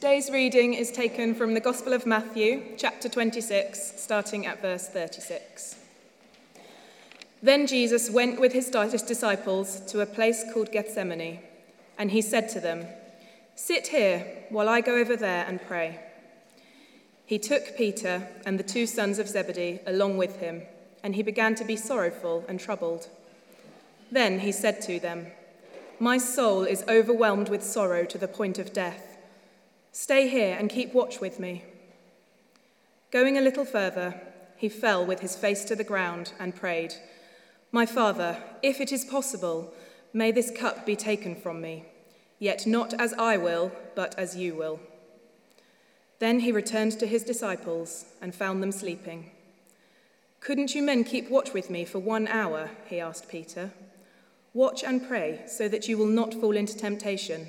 Today's reading is taken from the Gospel of Matthew, chapter 26, starting at verse 36. Then Jesus went with his disciples to a place called Gethsemane, and he said to them, "Sit here while I go over there and pray." He took Peter and the two sons of Zebedee along with him, and he began to be sorrowful and troubled. Then he said to them, "My soul is overwhelmed with sorrow to the point of death. Stay here and keep watch with me." Going a little further, he fell with his face to the ground and prayed, "My Father, if it is possible, may this cup be taken from me, yet not as I will, but as you will." Then he returned to his disciples and found them sleeping. "Couldn't you men keep watch with me for 1 hour?" he asked Peter. "Watch and pray so that you will not fall into temptation.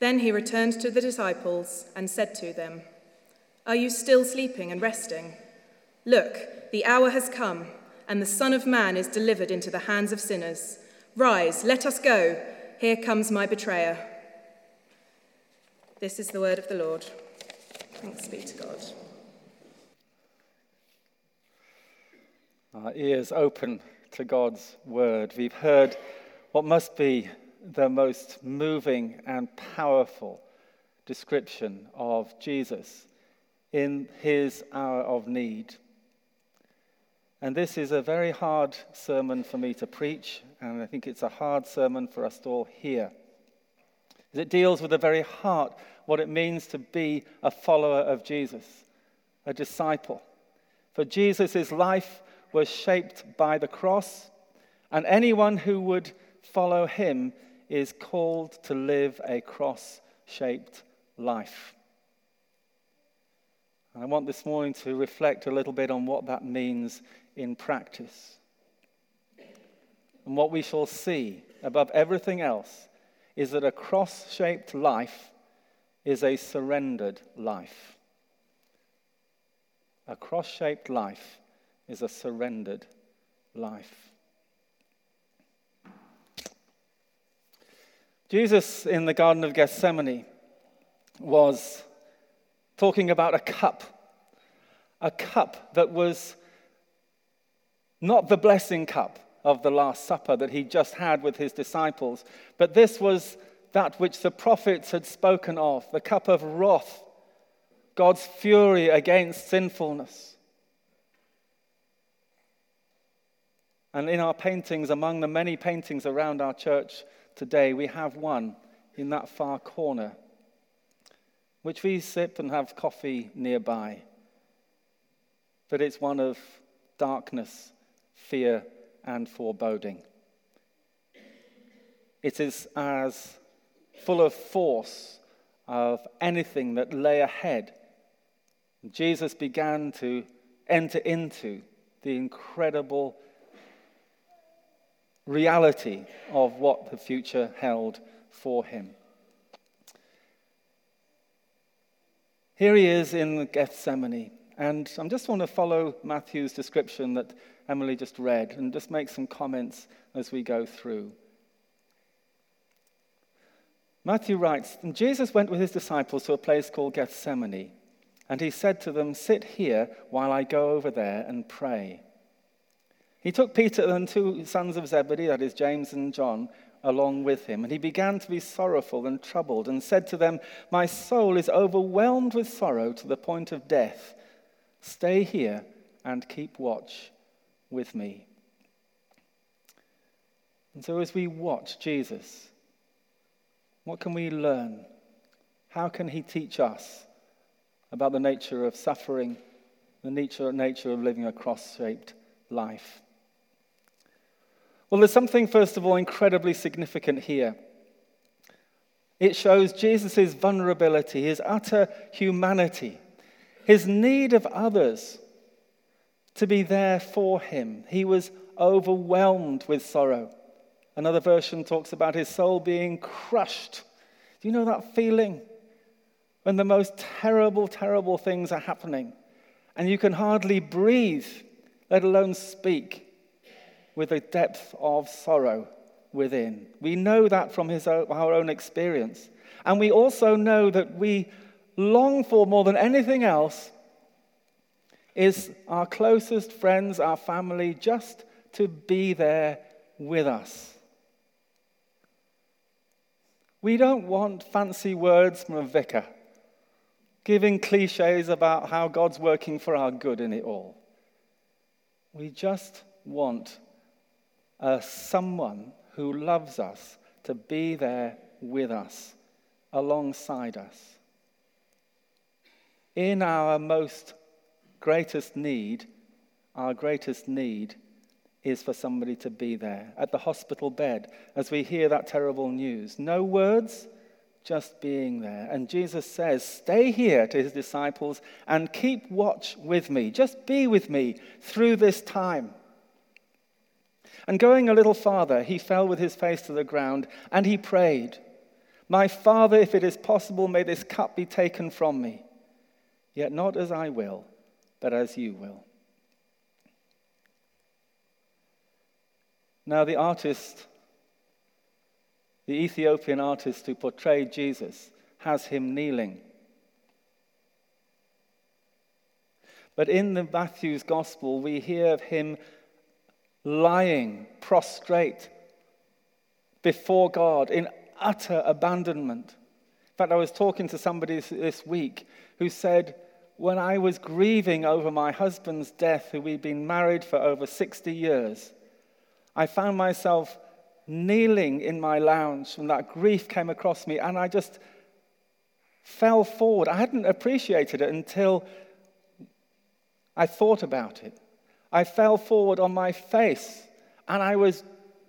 Then he returned to the disciples and said to them, "Are you still sleeping and resting? Look, the hour has come, and the Son of Man is delivered into the hands of sinners. Rise, let us go. Here comes my betrayer." This is the word of the Lord. Thanks be to God. Our ears open to God's word. We've heard what must be the most moving and powerful description of Jesus in his hour of need. And this is a very hard sermon for me to preach, and I think it's a hard sermon for us to all hear. It deals with the very heart, what it means to be a follower of Jesus, a disciple. For Jesus' life was shaped by the cross, and anyone who would follow him is called to live a cross-shaped life. I want this morning to reflect a little bit on what that means in practice. And what we shall see above everything else is that a cross-shaped life is a surrendered life. A cross-shaped life is a surrendered life. Jesus in the Garden of Gethsemane was talking about a cup that was not the blessing cup of the Last Supper that he just had with his disciples, but this was that which the prophets had spoken of, the cup of wrath, God's fury against sinfulness. And in our paintings, among the many paintings around our church today, we have one in that far corner, which we sip and have coffee nearby. But it's one of darkness, fear, and foreboding. It is as full of force of anything that lay ahead. Jesus began to enter into the incredible reality of what the future held for him. Here he is in Gethsemane, and I just want to follow Matthew's description that Emily just read and just make some comments as we go through. Matthew writes, "And Jesus went with his disciples to a place called Gethsemane, and he said to them, 'Sit here while I go over there and pray.' He took Peter and two sons of Zebedee, that is James and John, along with him. And he began to be sorrowful and troubled and said to them, 'My soul is overwhelmed with sorrow to the point of death. Stay here and keep watch with me.'" And so as we watch Jesus, what can we learn? How can he teach us about the nature of suffering, the nature of living a cross-shaped life? Well, there's something, first of all, incredibly significant here. It shows Jesus' vulnerability, his utter humanity. his need of others to be there for him. He was overwhelmed with sorrow. Another version talks about his soul being crushed. Do you know that feeling? When the most terrible, terrible things are happening and you can hardly breathe, let alone speak, with a depth of sorrow within. We know that from our own experience. And we also know that we long for more than anything else is our closest friends, our family, just to be there with us. We don't want fancy words from a vicar giving cliches about how God's working for our good in it all. We just want someone who loves us to be there with us, alongside us. In our greatest need is for somebody to be there at the hospital bed as we hear that terrible news. No words, just being there. And Jesus says, stay here to his disciples and keep watch with me. Just be with me through this time. And going a little farther, he fell with his face to the ground and he prayed, "My Father, if it is possible, may this cup be taken from me. Yet not as I will, but as you will." Now the Ethiopian artist who portrayed Jesus, has him kneeling. But in the Matthew's Gospel, we hear of him lying prostrate before God in utter abandonment. In fact, I was talking to somebody this week who said, when I was grieving over my husband's death, who we'd been married for over 60 years, I found myself kneeling in my lounge and that grief came across me and I just fell forward. I hadn't appreciated it until I thought about it. I fell forward on my face and I was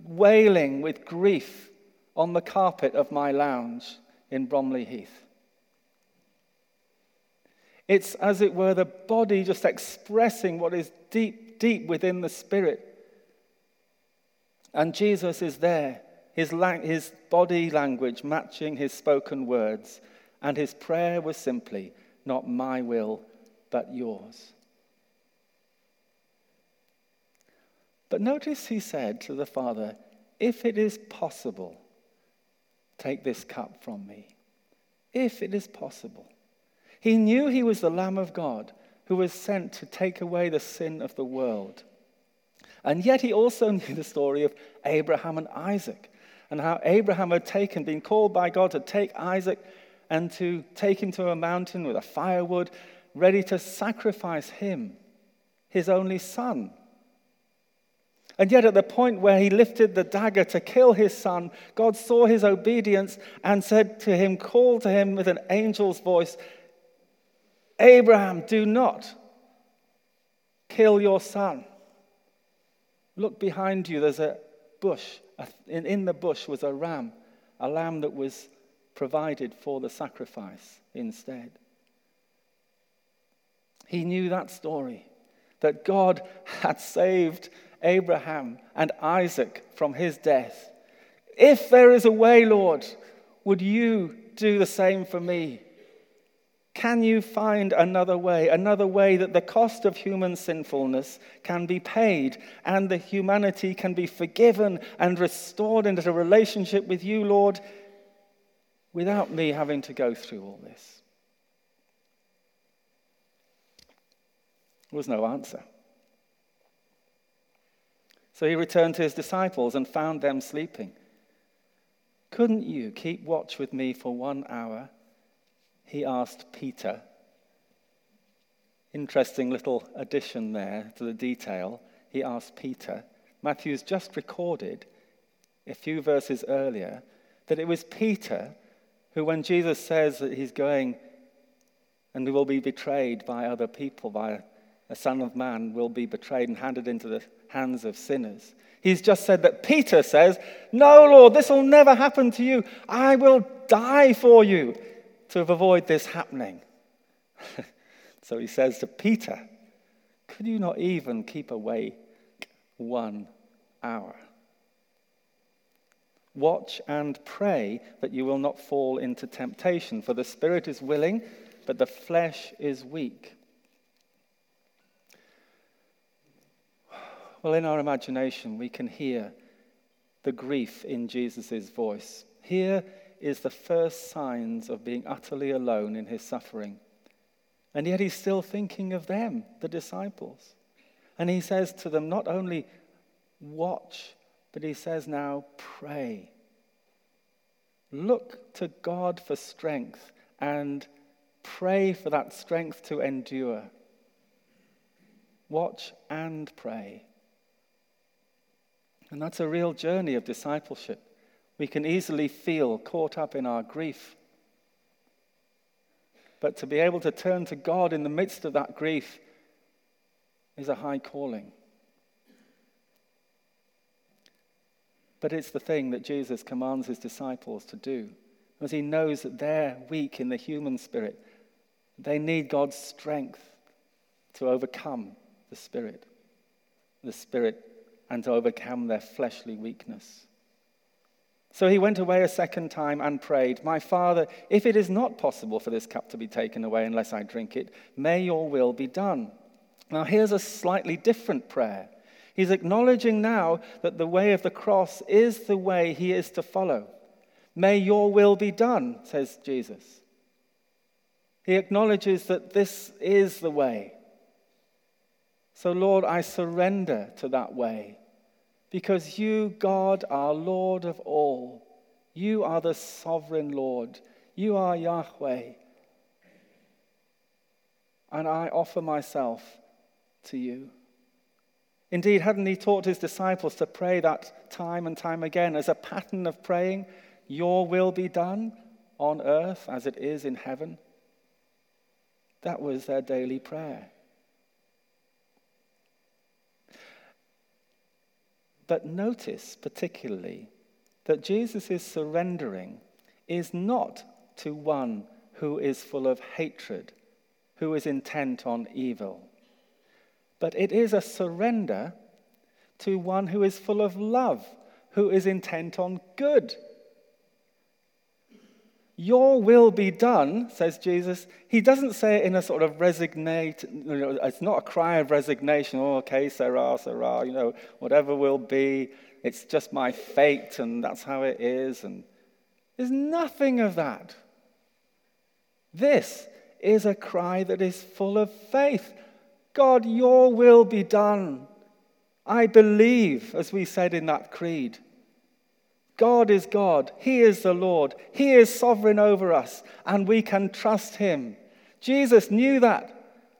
wailing with grief on the carpet of my lounge in Bromley Heath. It's, as it were, the body just expressing what is deep, deep within the spirit. And Jesus is there, his body language matching his spoken words. And his prayer was simply, "Not my will, but yours." But notice he said to the Father, "If it is possible, take this cup from me." If it is possible. He knew he was the Lamb of God who was sent to take away the sin of the world. And yet he also knew the story of Abraham and Isaac and how Abraham had been called by God to take Isaac and to take him to a mountain with a firewood, ready to sacrifice him, his only son. And yet at the point where he lifted the dagger to kill his son, God saw his obedience and said to him, called to him with an angel's voice, "Abraham, do not kill your son. Look behind you, there's a bush. In the bush was a ram, a lamb that was provided for the sacrifice instead." He knew that story, that God had saved Abraham and Isaac from his death. "If there is a way, Lord, would you do the same for me? Can you find another way that the cost of human sinfulness can be paid and the humanity can be forgiven and restored into a relationship with you, Lord, without me having to go through all this?" There was no answer. So he returned to his disciples and found them sleeping. "Couldn't you keep watch with me for 1 hour?" he asked Peter. Interesting little addition there to the detail. He asked Peter. Matthew's just recorded a few verses earlier that it was Peter who, when Jesus says that he's going and will be betrayed by other people, by a son of man will be betrayed and handed into the hands of sinners. He's just said that Peter says, "No, Lord, this will never happen to you. I will die for you to avoid this happening." So he says to Peter, could you not even keep awake 1 hour? Watch and pray that you will not fall into temptation, for the spirit is willing, but the flesh is weak. Well, in our imagination, we can hear the grief in Jesus' voice. Here is the first signs of being utterly alone in his suffering. And yet he's still thinking of them, the disciples. And he says to them, not only watch, but he says now, pray. Look to God for strength and pray for that strength to endure. Watch and pray. And that's a real journey of discipleship. We can easily feel caught up in our grief. But to be able to turn to God in the midst of that grief is a high calling. But it's the thing that Jesus commands his disciples to do, as he knows that they're weak in the human spirit. They need God's strength to overcome the spirit, and to overcome their fleshly weakness. So he went away a second time and prayed, "My Father, if it is not possible for this cup to be taken away unless I drink it, may your will be done." Now here's a slightly different prayer. He's acknowledging now that the way of the cross is the way he is to follow. May your will be done, says Jesus. He acknowledges that this is the way. So Lord, I surrender to that way, because you, God, are Lord of all. You are the sovereign Lord. You are Yahweh. And I offer myself to you. Indeed, hadn't he taught his disciples to pray that time and time again as a pattern of praying, your will be done on earth as it is in heaven? That was their daily prayer. But notice particularly that Jesus' surrendering is not to one who is full of hatred, who is intent on evil. But it is a surrender to one who is full of love, who is intent on good. Your will be done, says Jesus. He doesn't say it in a sort of resignation. It's not a cry of resignation. Oh, okay, Sarah, whatever will be. It's just my fate, and that's how it is. And there's nothing of that. This is a cry that is full of faith. God, your will be done. I believe, as we said in that creed. God is God. He is the Lord. He is sovereign over us, and we can trust him. Jesus knew that.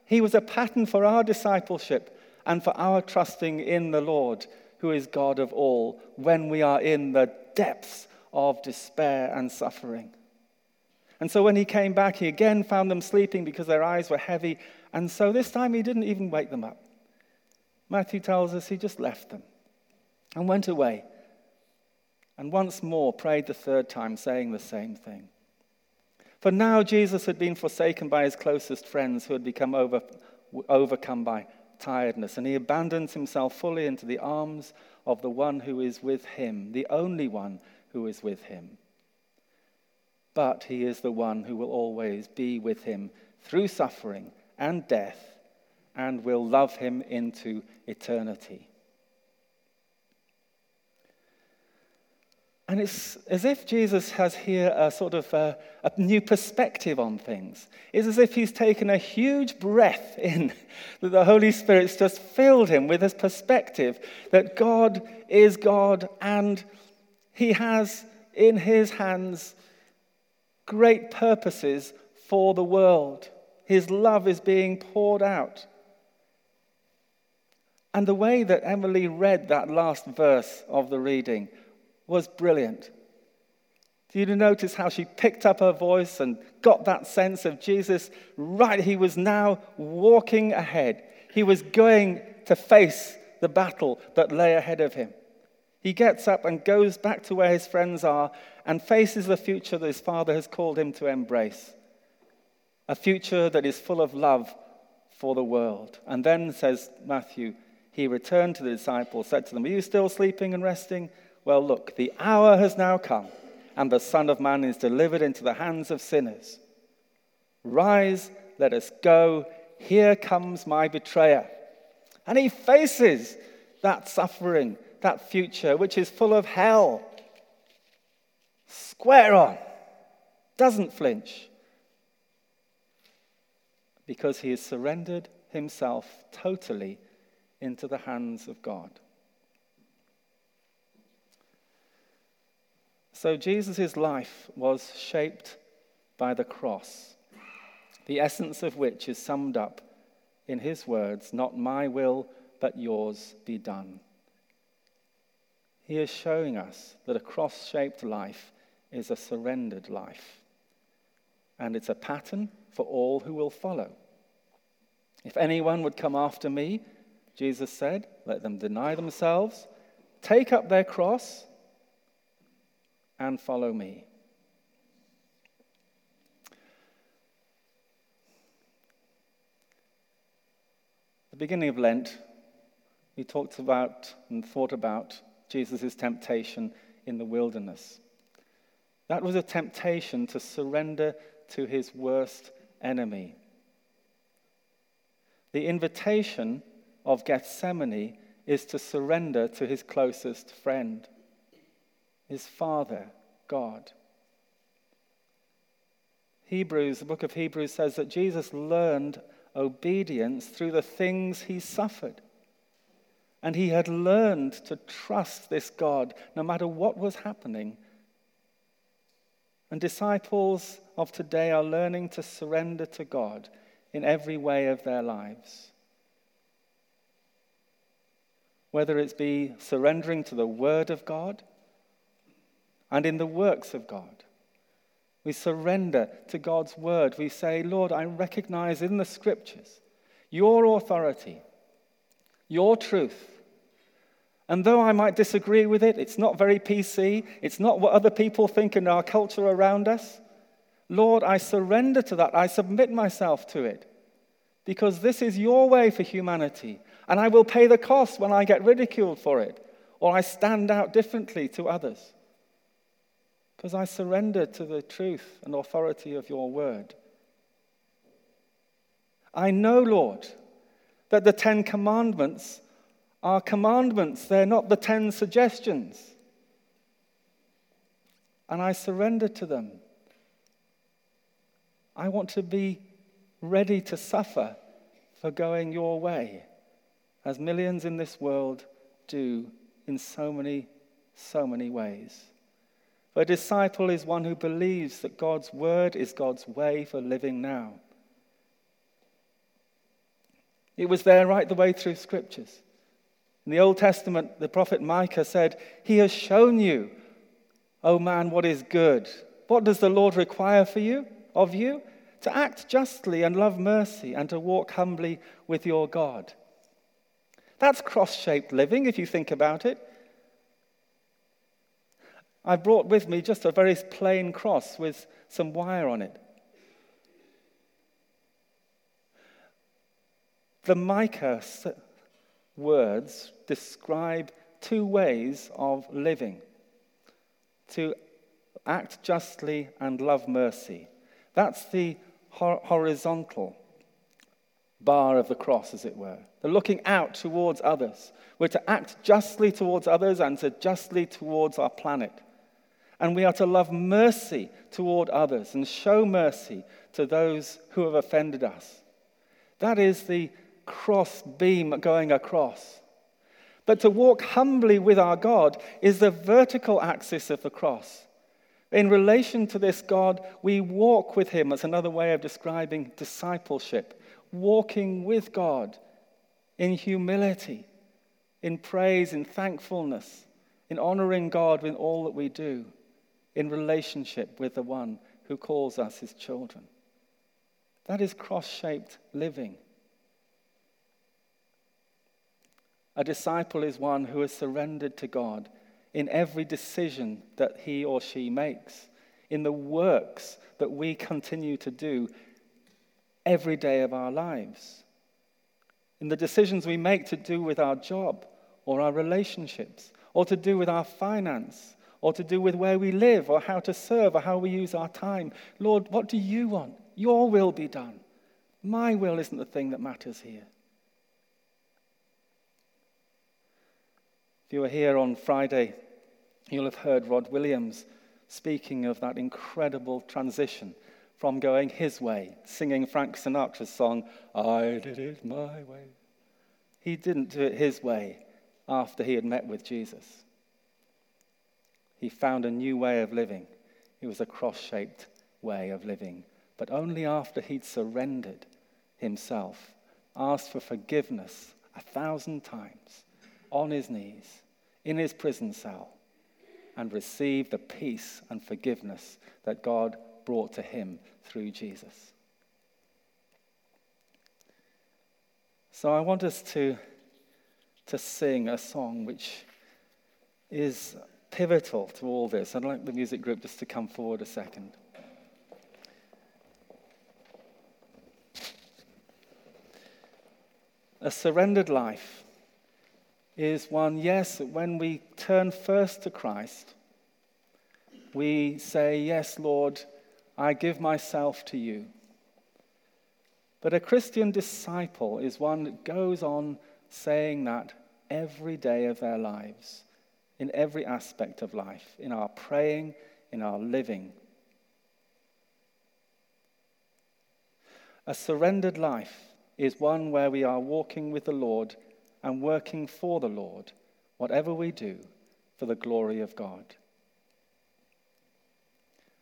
He was a pattern for our discipleship and for our trusting in the Lord, who is God of all, when we are in the depths of despair and suffering. And so when he came back, he again found them sleeping because their eyes were heavy. And so this time he didn't even wake them up. Matthew tells us he just left them and went away. And once more prayed the third time, saying the same thing. For now Jesus had been forsaken by his closest friends, who had become overcome by tiredness. And he abandons himself fully into the arms of the one who is with him, the only one who is with him. But he is the one who will always be with him through suffering and death, and will love him into eternity. And it's as if Jesus has here a sort of a new perspective on things. It's as if he's taken a huge breath in, that the Holy Spirit's just filled him with this perspective that God is God, and he has in his hands great purposes for the world. His love is being poured out. And the way that Emily read that last verse of the reading was brilliant. Do you notice how she picked up her voice and got that sense of Jesus? Right, he was now walking ahead. He was going to face the battle that lay ahead of him. He gets up and goes back to where his friends are and faces the future that his Father has called him to embrace. A future that is full of love for the world. And then, says Matthew, he returned to the disciples, said to them, are you still sleeping and resting? Well, look, the hour has now come, and the Son of Man is delivered into the hands of sinners. Rise, let us go. Here comes my betrayer. And he faces that suffering, that future, which is full of hell. Square on. Doesn't flinch. Because he has surrendered himself totally into the hands of God. So Jesus' life was shaped by the cross, the essence of which is summed up in his words, not my will, but yours be done. He is showing us that a cross-shaped life is a surrendered life. And it's a pattern for all who will follow. If anyone would come after me, Jesus said, let them deny themselves, take up their cross, and follow me. At the beginning of Lent, we talked about and thought about Jesus' temptation in the wilderness. That was a temptation to surrender to his worst enemy. The invitation of Gethsemane is to surrender to his closest friend, his Father, God. Hebrews, the book of Hebrews says that Jesus learned obedience through the things he suffered. And he had learned to trust this God no matter what was happening. And disciples of today are learning to surrender to God in every way of their lives. Whether it be surrendering to the Word of God, and in the works of God. We surrender to God's word. We say, Lord, I recognize in the scriptures your authority, your truth. And though I might disagree with it, it's not very PC, it's not what other people think in our culture around us. Lord, I surrender to that. I submit myself to it. Because this is your way for humanity. And I will pay the cost when I get ridiculed for it. Or I stand out differently to others. Because I surrender to the truth and authority of your word. I know, Lord, that the 10 commandments are commandments. They're not the 10 suggestions. And I surrender to them. I want to be ready to suffer for going your way, as millions in this world do in so many ways. A disciple is one who believes that God's word is God's way for living now. It was there right the way through scriptures. In the Old Testament, the prophet Micah said, he has shown you, O man, what is good. What does the Lord require for you, of you? To act justly and love mercy and to walk humbly with your God. That's cross-shaped living, if you think about it. I brought with me just a very plain cross with some wire on it. The Micah words describe two ways of living. To act justly and love mercy. That's the horizontal bar of the cross, as it were. They're looking out towards others. We're to act justly towards others and to justly towards our planet. And we are to love mercy toward others and show mercy to those who have offended us. That is the cross beam going across. But to walk humbly with our God is the vertical axis of the cross. In relation to this God, we walk with him. That's another way of describing discipleship. Walking with God in humility, in praise, in thankfulness, in honoring God with all that we do. In relationship with the one who calls us his children. That is cross-shaped living. A disciple is one who is surrendered to God in every decision that he or she makes, in the works that we continue to do every day of our lives. in the decisions we make to do with our job or our relationships or to do with our finance or to do with where we live or how to serve or how we use our time. Lord, what do you want? Your will be done. My will isn't the thing that matters here. If you were here on Friday, you'll have heard Rod Williams speaking of that incredible transition from going his way, singing Frank Sinatra's song, I did it my way. He didn't do it his way after he had met with Jesus. He found a new way of living. It was a cross-shaped way of living, but only after he'd surrendered himself, asked for forgiveness 1,000 times, on his knees, in his prison cell, and received the peace and forgiveness that God brought to him through Jesus. So I want us to sing a song which is pivotal to all this. I'd like the music group just to come forward a second. A surrendered life is one, yes, when we turn first to Christ, we say, yes, Lord, I give myself to you. But a Christian disciple is one that goes on saying that every day of their lives, in every aspect of life, in our praying, in our living. A surrendered life is one where we are walking with the Lord and working for the Lord, whatever we do, for the glory of God.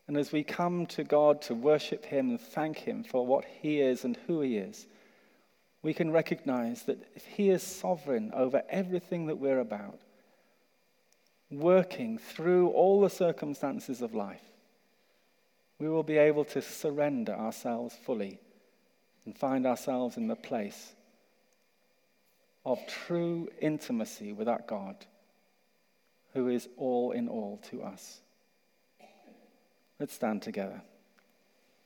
And as we come to God to worship him and thank him for what he is and who he is, we can recognize that if he is sovereign over everything that we're about, working through all the circumstances of life, we will be able to surrender ourselves fully and find ourselves in the place of true intimacy with that God who is all in all to us. Let's stand together.